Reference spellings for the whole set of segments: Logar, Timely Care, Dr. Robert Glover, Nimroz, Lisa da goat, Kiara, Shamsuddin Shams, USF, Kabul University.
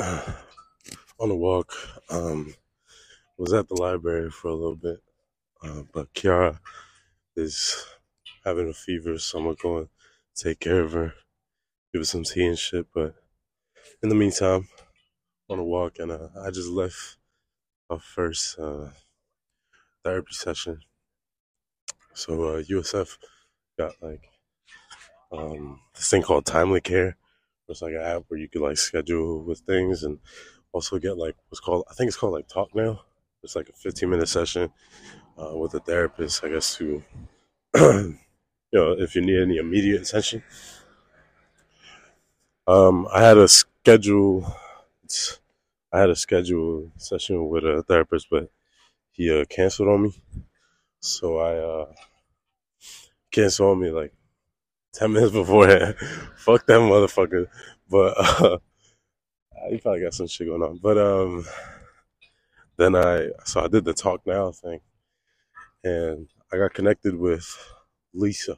on a walk. Was at the library for a little bit, but Kiara is having a fever, so I'm gonna go and take care of her, give her some tea and shit. But in the meantime, on a walk, and I just left my first therapy session. So USF got like this thing called Timely Care. It's like an app where you can like schedule with things and also get like what's called, I think it's called like talk now. It's like a 15-minute session with a therapist, I guess, to if you need any immediate attention. I had a scheduled session with a therapist, but he canceled on me. So I canceled on me like 10 minutes beforehand. Fuck that motherfucker. But he probably got some shit going on. But then I did the talk now thing, and I got connected with Lisa,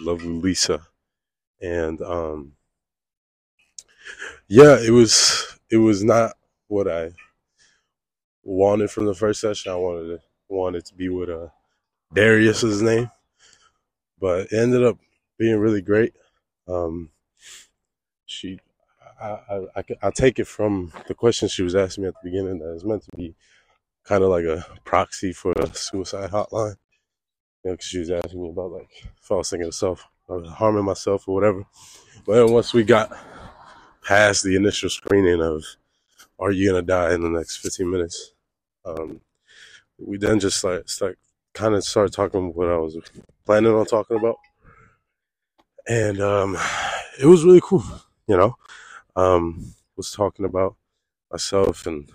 lovely Lisa, and it was not what I wanted from the first session. I wanted to be with Darius's name, but it ended up being really great. I take it from the question she was asking me at the beginning that it's meant to be kind of like a proxy for a suicide hotline. You know, because she was asking me about like if I was thinking of self, I was harming myself or whatever. But then once we got past the initial screening of "Are you gonna die in the next 15 minutes?" we then just like started talking about what I was planning on talking about. And it was really cool, you know. Was talking about myself and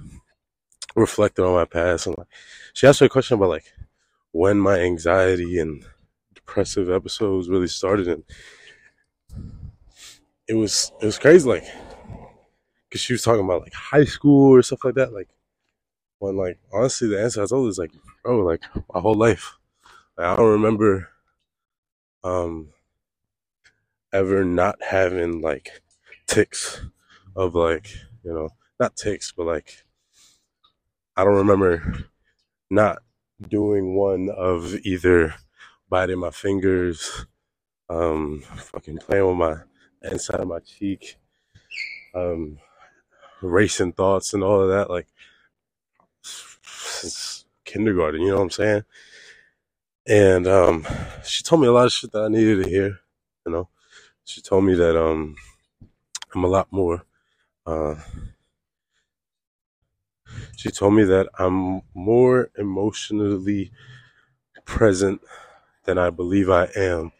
reflecting on my past, and like she asked me a question about like when my anxiety and depressive episodes really started, and it was crazy, like because she was talking about like high school or stuff like that. Like when, like honestly, the answer I told her is like, bro, like my whole life, like, I don't remember. Ever not having like tics of like, you know, not tics, but like I don't remember not doing one of either biting my fingers, fucking playing with my inside of my cheek, racing thoughts and all of that, like since kindergarten, you know what I'm saying? And she told me a lot of shit that I needed to hear, you know. She told me that I'm a lot more. She told me that I'm more emotionally present than I believe I am.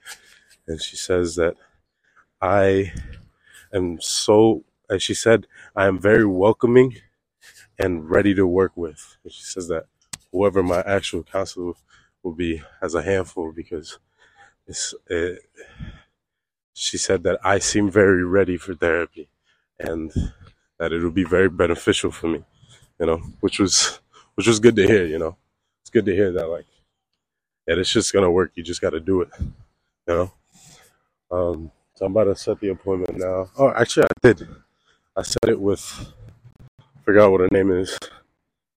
And she says that I am I am very welcoming and ready to work with. And she says that whoever my actual counselor will be has a handful, because she said that I seem very ready for therapy and that it would be very beneficial for me, you know, which was good to hear, you know. It's good to hear that, like, yeah, this shit's going to work. You just got to do it, you know. So I'm about to set the appointment now. Oh, actually, I did. I set it with, forgot what her name is,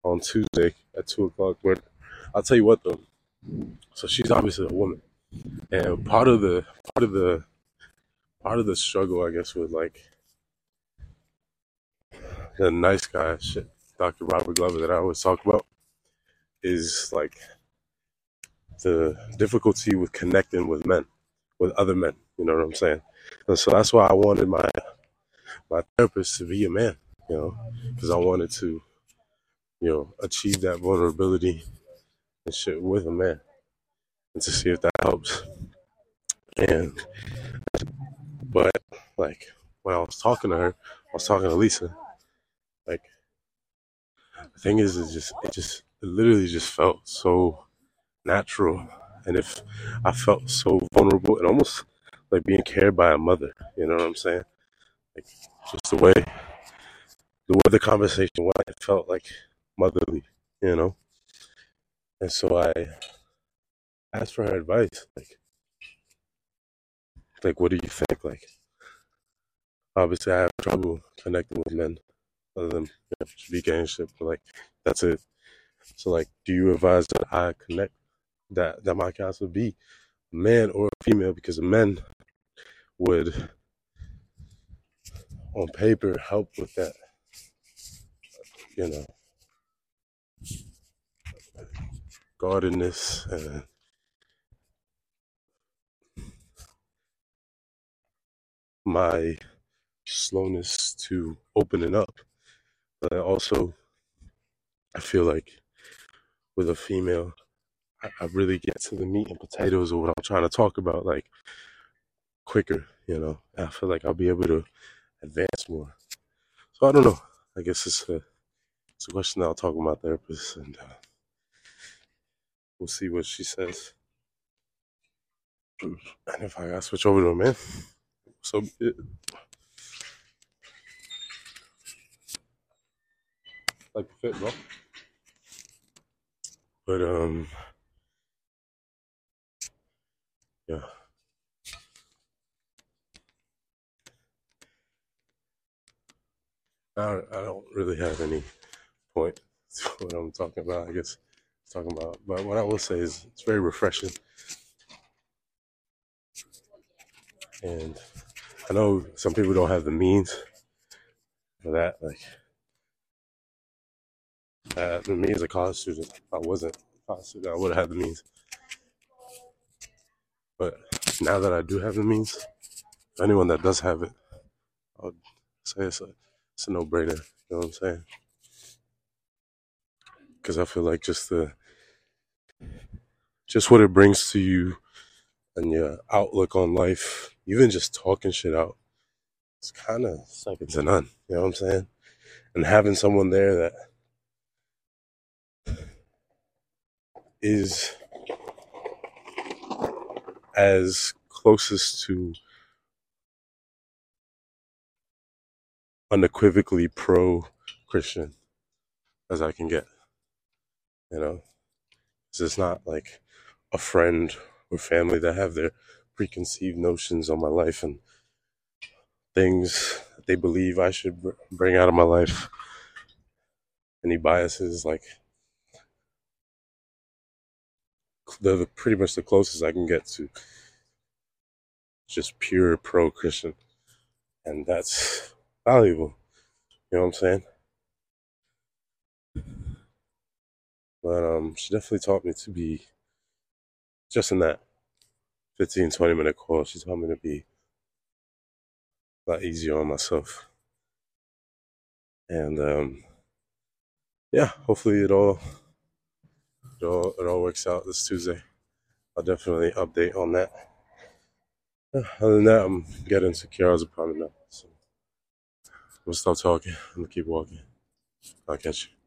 on Tuesday at 2 o'clock. But I'll tell you what, though. So she's obviously a woman. And part of the struggle, I guess, with like the nice guy shit, Dr. Robert Glover, that I always talk about, is like the difficulty with connecting with men, with other men. You know what I'm saying? And so that's why I wanted my therapist to be a man, you know, because I wanted to, you know, achieve that vulnerability and shit with a man, and to see if that helps. And but, like, when I was talking to Lisa, like, the thing is, it literally just felt so natural. And if I felt so vulnerable, and almost like being cared by a mother, you know what I'm saying? Like, just the way the conversation went, it felt like motherly, you know? And so I asked for her advice, like, what do you think? Like, obviously, I have trouble connecting with men. other than veganship, like that's it. So like, do you advise that I connect that my counselor be man or female? Because men would on paper help with that, you know, guardedness and my slowness to opening up. But also, I feel like with a female, I really get to the meat and potatoes of what I'm trying to talk about, like, quicker, you know. I feel like I'll be able to advance more. So I don't know. I guess it's a question that I'll talk with my therapist, and we'll see what she says. And if I gotta switch over to a man, so be it. Like the fit, bro. But yeah. I don't really have any point to what I'm talking about, I guess. But what I will say is it's very refreshing. And I know some people don't have the means for that. Like, for me as a college student, if I wasn't a college student, I would have had the means. But now that I do have the means, anyone that does have it, I would say it's a no-brainer. You know what I'm saying? Because I feel like just what it brings to you and your outlook on life, even just talking shit out, it's kind of second to none. You know what I'm saying? And having someone there that is as closest to unequivocally pro-Christian as I can get, you know? Because it's not like a friend or family that have their preconceived notions on my life and things that they believe I should bring out of my life, any biases. Like, they're pretty much the closest I can get to just pure pro-Christian. And that's valuable. You know what I'm saying? But she definitely taught me to be, just in that 15, 20-minute call, she taught me to be a lot easier on myself. And, yeah, hopefully it all works out this Tuesday. I'll definitely update on that. Other than that, I'm getting to Kiara's apartment now. So I'm going to stop talking. I'm going to keep walking. I'll catch you.